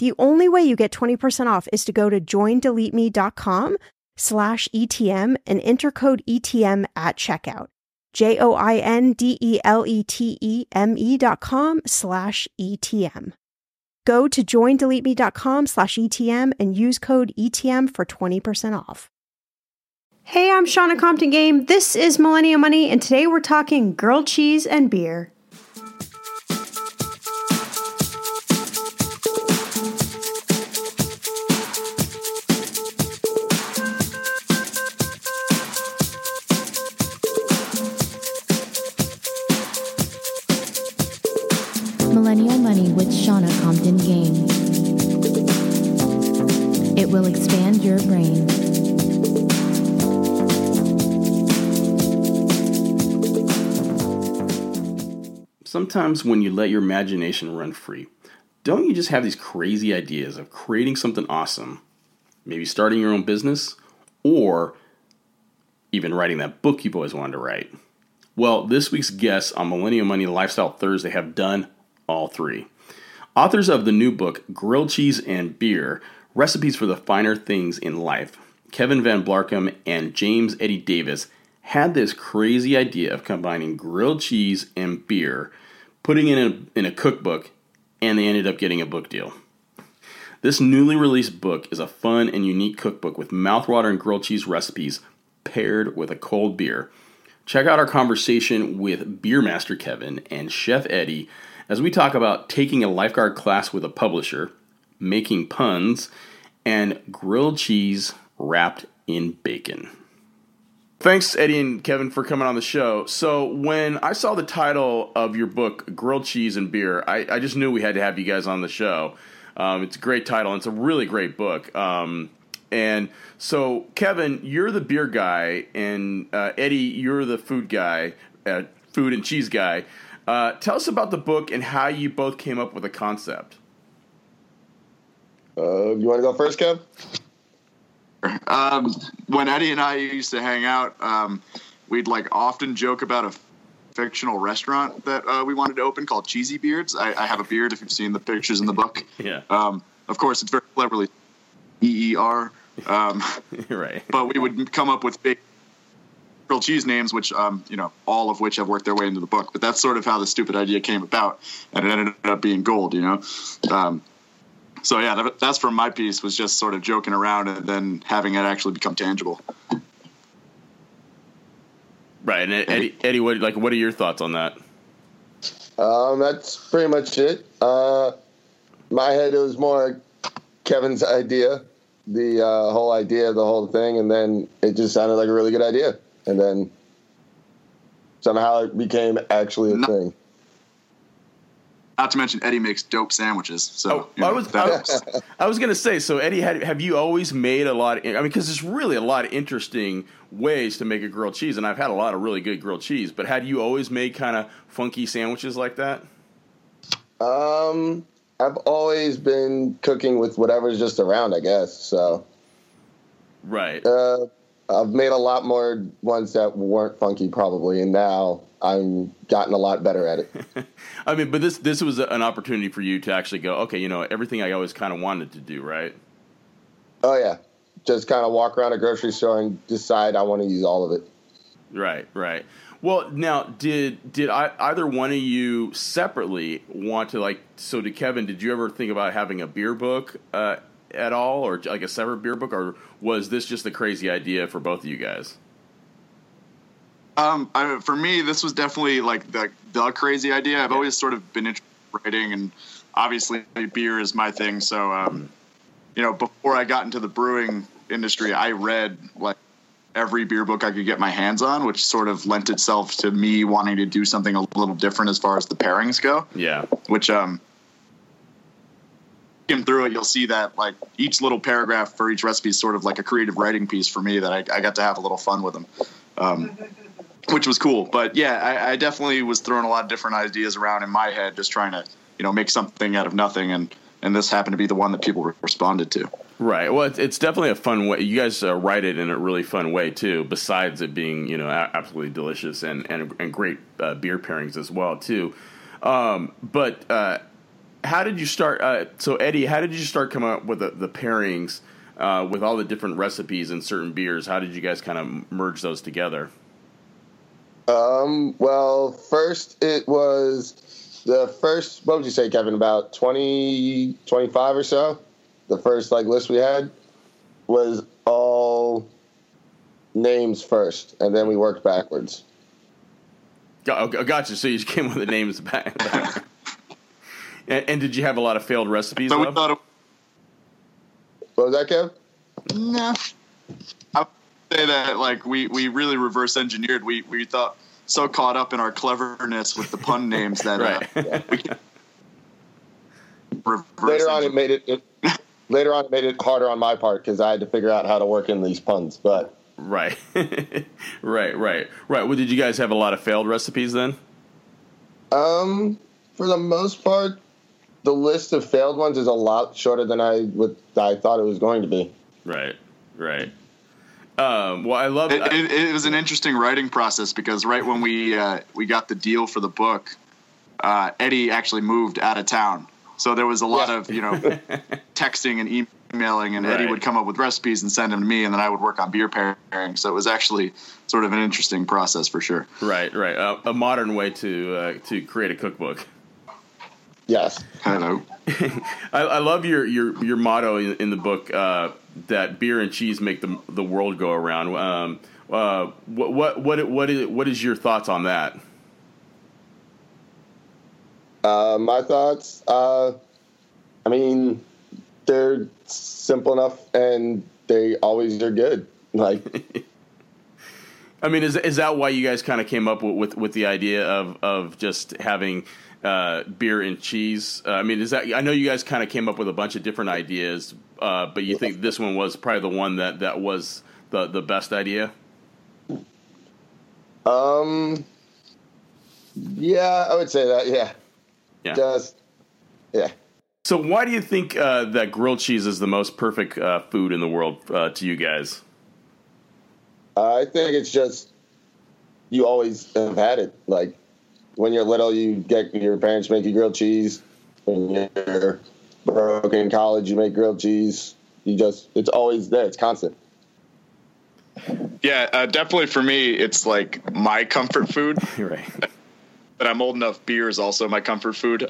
The only way you get 20% off is to go to joindeleteme.com/ETM and enter code ETM at checkout. joindeleteme.com/ETM. Go to joindeleteme.com/ETM and use code ETM for 20% off. Hey, I'm Shauna Compton Game. This is Millennial Money, and today we're talking grilled cheese and beer. Millennial Money with Shauna Compton Game. It will expand your brain. Sometimes when you let your imagination run free, don't you just have these crazy ideas of creating something awesome, maybe starting your own business, or even writing that book you've always wanted to write? Well, this week's guests on Millennial Money Lifestyle Thursday have done all three. Authors of the new book, Grilled Cheese and Beer, Recipes for the Finer Things in Life, Kevin Van Blarkham and James Eddie Davis had this crazy idea of combining grilled cheese and beer, putting it in a cookbook, and they ended up getting a book deal. This newly released book is a fun and unique cookbook with mouthwatering grilled cheese recipes paired with a cold beer. Check out our conversation with beer master Kevin and chef Eddie as we talk about taking a lifeguard class with a publisher, making puns, and grilled cheese wrapped in bacon. Thanks, Eddie and Kevin, for coming on the show. So when I saw the title of your book, Grilled Cheese and Beer, I just knew we had to have you guys on the show. It's a great title, and it's a really great book. And so, Kevin, you're the beer guy, and Eddie, you're the food guy, food and cheese guy. Tell us about the book and how you both came up with the concept. You want to go first, Kev? When Eddie and I used to hang out, we'd like often joke about a fictional restaurant that we wanted to open called Cheesy Beards. I have a beard, if you've seen the pictures in the book. Yeah. Of course, it's very cleverly EER. Right. But we would come up with big grilled cheese names, which all of which have worked their way into the book. But that's sort of how the stupid idea came about, and it ended up being gold. So yeah, that's from my piece, was just sort of joking around and then having it actually become tangible. Right. And Eddie, what are your thoughts on that? That's pretty much it. My head, it was more Kevin's idea, the whole idea of the whole thing. And then it just sounded like a really good idea. And then somehow it became actually a thing. Not to mention, Eddie makes dope sandwiches. So I was going to say, so Eddie, have you always made a lot of, because there's really a lot of interesting ways to make a grilled cheese, and I've had a lot of really good grilled cheese, but had you always made kind of funky sandwiches like that? I've always been cooking with whatever's just around, I guess, so. Right. I've made a lot more ones that weren't funky probably, and now I'm gotten a lot better at it. But this was an opportunity for you to actually go, okay, everything I always kind of wanted to do, right? Oh, yeah. Just kind of walk around a grocery store and decide I want to use all of it. Right. Well, now, did either one of you separately want to, so did Kevin, did you ever think about having a beer book at all, or like a separate beer book, or was this just the crazy idea for both of you guys? For me, this was definitely like the crazy idea. I've always sort of been interested in writing, and obviously beer is my thing. So, before I got into the brewing industry, I read like every beer book I could get my hands on, which sort of lent itself to me wanting to do something a little different as far as the pairings go. Yeah. Which, through it, you'll see that like each little paragraph for each recipe is sort of like a creative writing piece for me that I got to have a little fun with them. Which was cool. But yeah, I definitely was throwing a lot of different ideas around in my head, just trying to, make something out of nothing. And this happened to be the one that people responded to. Right. Well, it's definitely a fun way. You guys write it in a really fun way too, besides it being, absolutely delicious and great beer pairings as well too. How did you start? So Eddie, how did you start coming up with the pairings with all the different recipes and certain beers? How did you guys kind of merge those together? Well, first it was the first, what would you say, Kevin, about 20, 25 or so? The first list we had was all names first, and then we worked backwards. Gotcha. So you just came with the names back. And did you have a lot of failed recipes? So we thought of, what was that, Kev? No. I would say that, we really reverse engineered. We thought, so caught up in our cleverness with the pun names that Later on, it made it harder on my part because I had to figure out how to work in these puns. But right. Well, did you guys have a lot of failed recipes then? For the most part, the list of failed ones is a lot shorter than I thought it was going to be. Right. Well, I love it. It was an interesting writing process because right when we got the deal for the book, Eddie actually moved out of town. So there was a lot of, texting and emailing, and Eddie would come up with recipes and send them to me, and then I would work on beer pairing. So it was actually sort of an interesting process for sure. Right. A modern way to create a cookbook. Yes. Hello. I love your motto in the book that beer and cheese make the world go around. What is your thoughts on that? My thoughts, I mean, they're simple enough and they always are good. Like, I mean, is that why you guys kind of came up with the idea of just having beer and cheese? I mean, is that, I know you guys kind of came up with a bunch of different ideas, but you think this one was probably the one that was the best idea? Yeah, I would say that. Yeah. Just, yeah. So why do you think that grilled cheese is the most perfect food in the world to you guys? I think it's just you always have had it. Like when you're little, you get your parents make you grilled cheese. When you're broke in college, you make grilled cheese. You just, it's always there. It's constant. Yeah, definitely for me, it's like my comfort food. You're right. But I'm old enough. Beer is also my comfort food.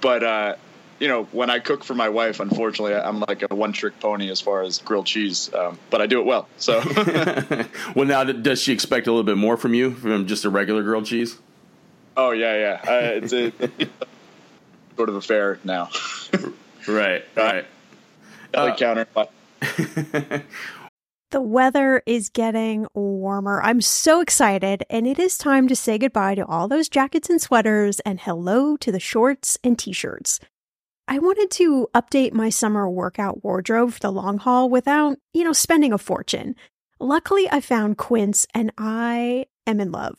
But you know, when I cook for my wife, unfortunately, I'm like a one-trick pony as far as grilled cheese. But I do it well. So, well, now does she expect a little bit more from you from just a regular grilled cheese? Oh yeah. It's a sort of affair now. Right. Counter. The weather is getting warmer. I'm so excited, and it is time to say goodbye to all those jackets and sweaters and hello to the shorts and t-shirts. I wanted to update my summer workout wardrobe for the long haul without, spending a fortune. Luckily, I found Quince, and I am in love.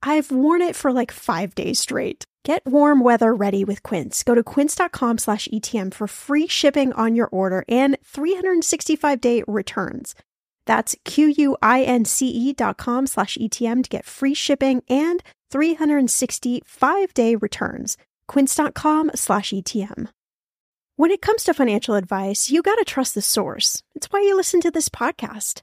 I've worn it for like 5 days straight. Get warm weather ready with Quince. Go to quince.com/ETM for free shipping on your order and 365-day returns. That's QUINCE.com/ETM to get free shipping and 365-day returns. Quince.com/ETM. When it comes to financial advice, you gotta trust the source. It's why you listen to this podcast.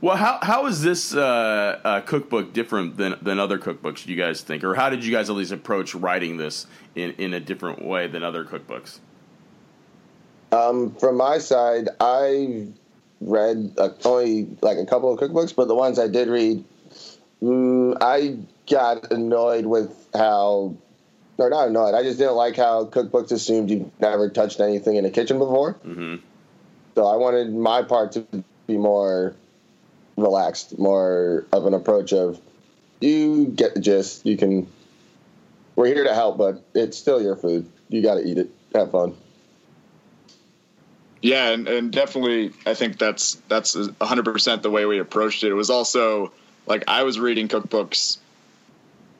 Well, how is this cookbook different than other cookbooks, you guys think? Or how did you guys at least approach writing this in a different way than other cookbooks? From my side, I read only like a couple of cookbooks, but the ones I did read, I got annoyed with how... Or not annoyed. I just didn't like how cookbooks assumed you've never touched anything in a kitchen before. Mm-hmm. So I wanted my part to be more relaxed, more of an approach of you get the gist. You can, we're here to help, but it's still your food. You got to eat it. Have fun. Yeah, and definitely, I think that's 100% the way we approached it. It was also like I was reading cookbooks.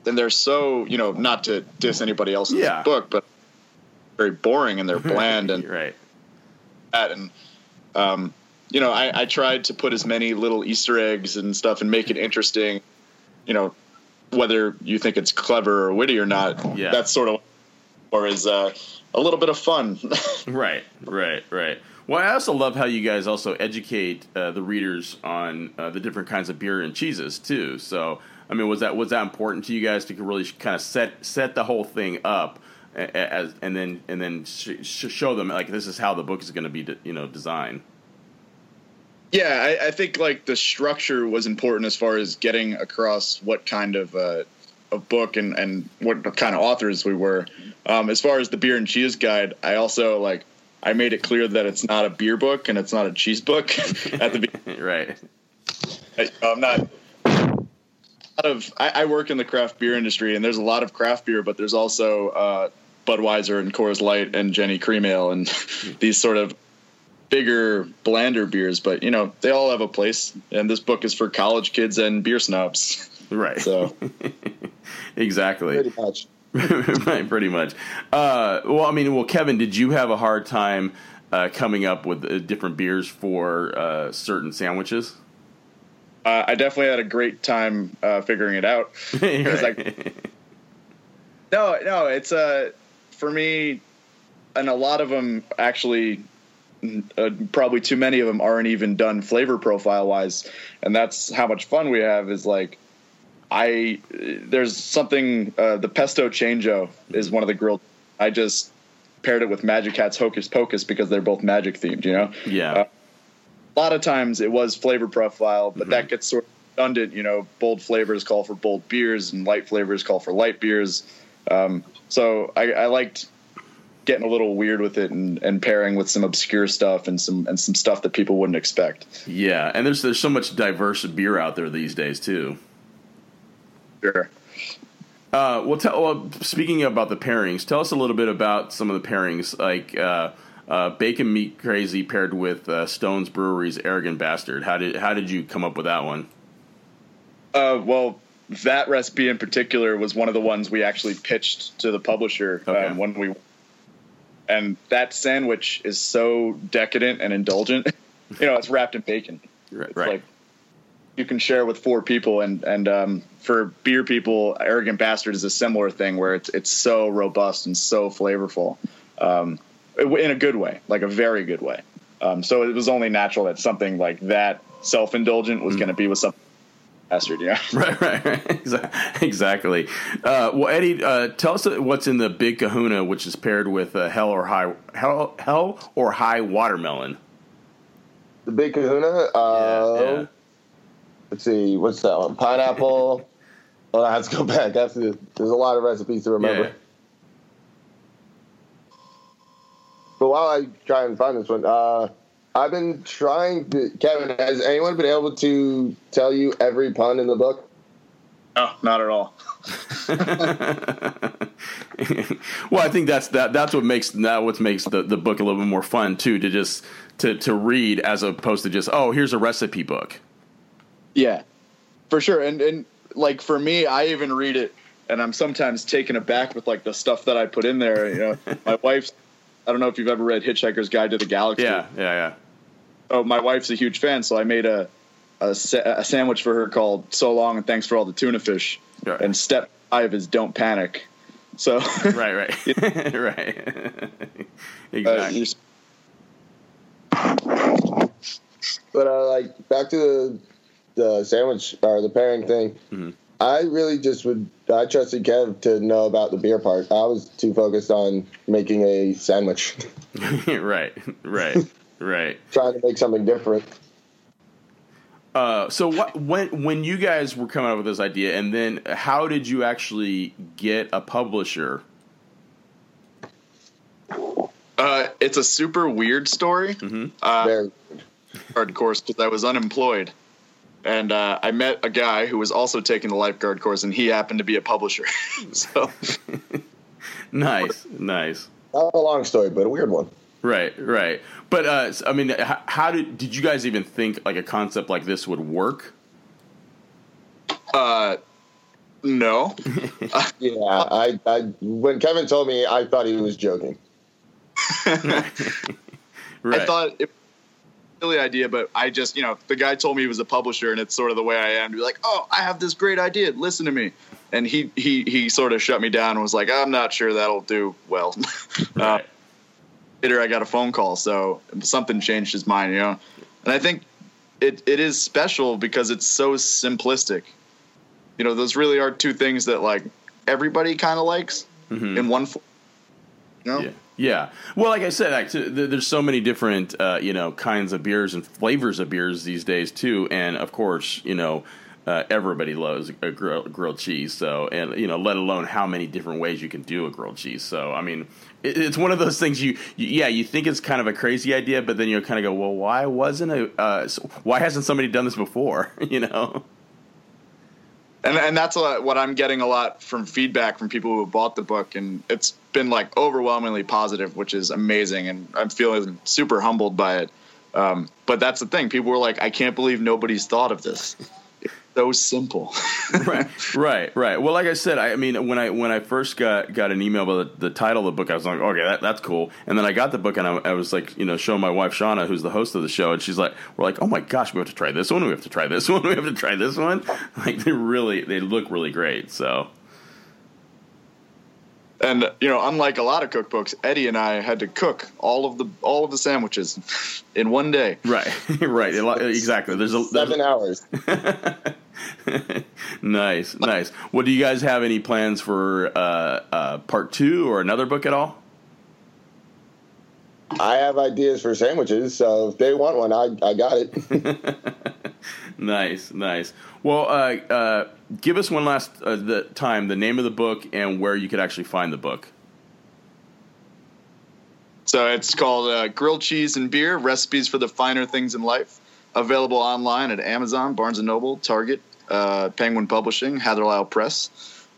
And they're so, not to diss anybody else's book, but very boring and they're bland and right. That and I tried to put as many little Easter eggs and stuff and make it interesting. Whether you think it's clever or witty or not, that's sort of, or is a little bit of fun. Right. Well, I also love how you guys also educate the readers on the different kinds of beer and cheeses too. So, I mean, was that important to you guys to really kind of set the whole thing up as, and then show them like this is how the book is going to be, designed? Yeah, I think like the structure was important as far as getting across what kind of a book and what kind of authors we were. As far as the beer and cheese guide, I also I made it clear that it's not a beer book and it's not a cheese book at the beginning. Right. I work in the craft beer industry, and there's a lot of craft beer, but there's also Budweiser and Coors Light and Jenny Cream Ale and these sort of bigger, blander beers. But, they all have a place, and this book is for college kids and beer snobs. Right. So exactly. Pretty much. Pretty much. Kevin, did you have a hard time coming up with different beers for certain sandwiches? I definitely had a great time figuring it out. No, it's for me, and a lot of them actually, probably too many of them aren't even done flavor profile wise, and that's how much fun we have. Is like. There's something, the pesto chango is one of the grilled. I just paired it with Magic Hat's Hocus Pocus because they're both magic themed, Yeah. A lot of times it was flavor profile, but that gets sort of redundant, bold flavors call for bold beers and light flavors call for light beers. So I liked getting a little weird with it and pairing with some obscure stuff and some stuff that people wouldn't expect. Yeah. And there's so much diverse beer out there these days too. Sure. Speaking about the pairings, tell us a little bit about some of the pairings, like Bacon Meat Crazy paired with Stone's Brewery's Arrogant Bastard. How did you come up with that one? Well, that recipe in particular was one of the ones we actually pitched to the publisher. Okay. And that sandwich is so decadent and indulgent. It's wrapped in bacon. Right. It's like, you can share with four people, and for beer people, Arrogant Bastard is a similar thing where it's so robust and so flavorful, in a good way, like a very good way. So it was only natural that something like that self-indulgent was going to be with something Bastard, right, exactly. Well, Eddie, tell us what's in the Big Kahuna, which is paired with Hell or High watermelon. The Big Kahuna. Yeah. Let's see, what's that one? Pineapple. Well, I have to go back. There's a lot of recipes to remember. Yeah. But while I try and find this one, I've been trying to... Kevin, has anyone been able to tell you every pun in the book? No, not at all. Well, I think that's what makes the book a little bit more fun too, to just to read as opposed to just, oh, here's a recipe book. Yeah, for sure. And like for me, I even read it and I'm sometimes taken aback with like the stuff that I put in there. My wife's, I don't know if you've ever read Hitchhiker's Guide to the Galaxy. Yeah. Oh, my wife's a huge fan. So I made a sandwich for her called So Long and Thanks for All the Tuna Fish. Right. And step 5 is don't panic. So right. Right. Exactly. But like back to the sandwich or the pairing thing, I really just I trusted Kev to know about the beer part. I was too focused on making a sandwich. right. Trying to make something different. So when you guys were coming up with this idea, and then how did you actually get a publisher? It's a super weird story. Very weird. Hard course, because I was unemployed. And I met a guy who was also taking the lifeguard course, and he happened to be a publisher. So nice. Not a long story, but a weird one. Right. But how did you guys even think like a concept like this would work? No. Yeah, I when Kevin told me, I thought he was joking. Right. I thought it. silly idea, but I just, you know, the guy told me he was a publisher, and it's sort of the way I am to be like, oh, I have this great idea, listen to me. And he sort of shut me down and was like, I'm not sure that'll do well. Right. Later I got a phone call, so something changed his mind, you know. And I think it is special because it's so simplistic. You know, those really are two things that, like, everybody kind of likes in one form, you know? Yeah. Yeah. Well, like I said, there's so many different, you know, kinds of beers and flavors of beers these days, too. And, of course, you know, everybody loves a grilled cheese. So, and, you know, let alone how many different ways you can do a grilled cheese. So, I mean, it's one of those things you think it's kind of a crazy idea, but then you kind of go, well, why hasn't somebody done this before, you know? And that's what I'm getting a lot from feedback from people who have bought the book, and it's been, like, overwhelmingly positive, which is amazing, and I'm feeling super humbled by it. But that's the thing. People were like, I can't believe nobody's thought of this. It's so simple. Right. Well, like I said, I mean, when I first got an email about the title of the book, I was like, okay, that's cool. And then I got the book, and I was like, you know, showing my wife, Shauna, who's the host of the show, and she's like, we're like, oh, my gosh, we have to try this one. We have to try this one. We have to try this one. Like, they look really great, so. And, you know, unlike a lot of cookbooks, Eddie and I had to cook all of the sandwiches in one day. Right. Exactly. There's 7 hours. Nice. Well, do you guys have any plans for part 2 or another book at all? I have ideas for sandwiches, so if they want one, I got it. Nice. Well, give us one last the name of the book and where you could actually find the book. So it's called Grilled Cheese and Beer, Recipes for the Finer Things in Life, available online at Amazon, Barnes & Noble, Target, Penguin Publishing, Hatherleigh Press.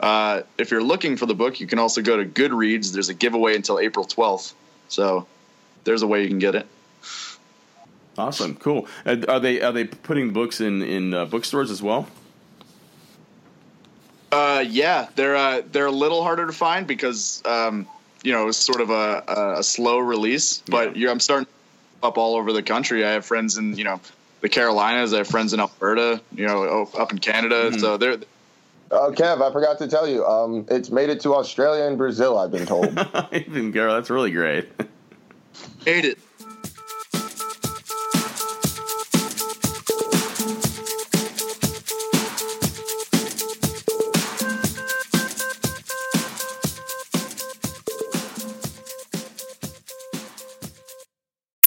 If you're looking for the book, you can also go to Goodreads. There's a giveaway until April 12th, so there's a way you can get it. Awesome, cool. Are they putting books in bookstores as well? Yeah, they're a little harder to find because you know, it's sort of a slow release. But yeah. I'm starting up all over the country. I have friends in, you know, the Carolinas. I have friends in Alberta. You know, up in Canada. So they're. Oh, Kev, I forgot to tell you. It's made it to Australia and Brazil. I've been told. Even girl, that's really great. Made it.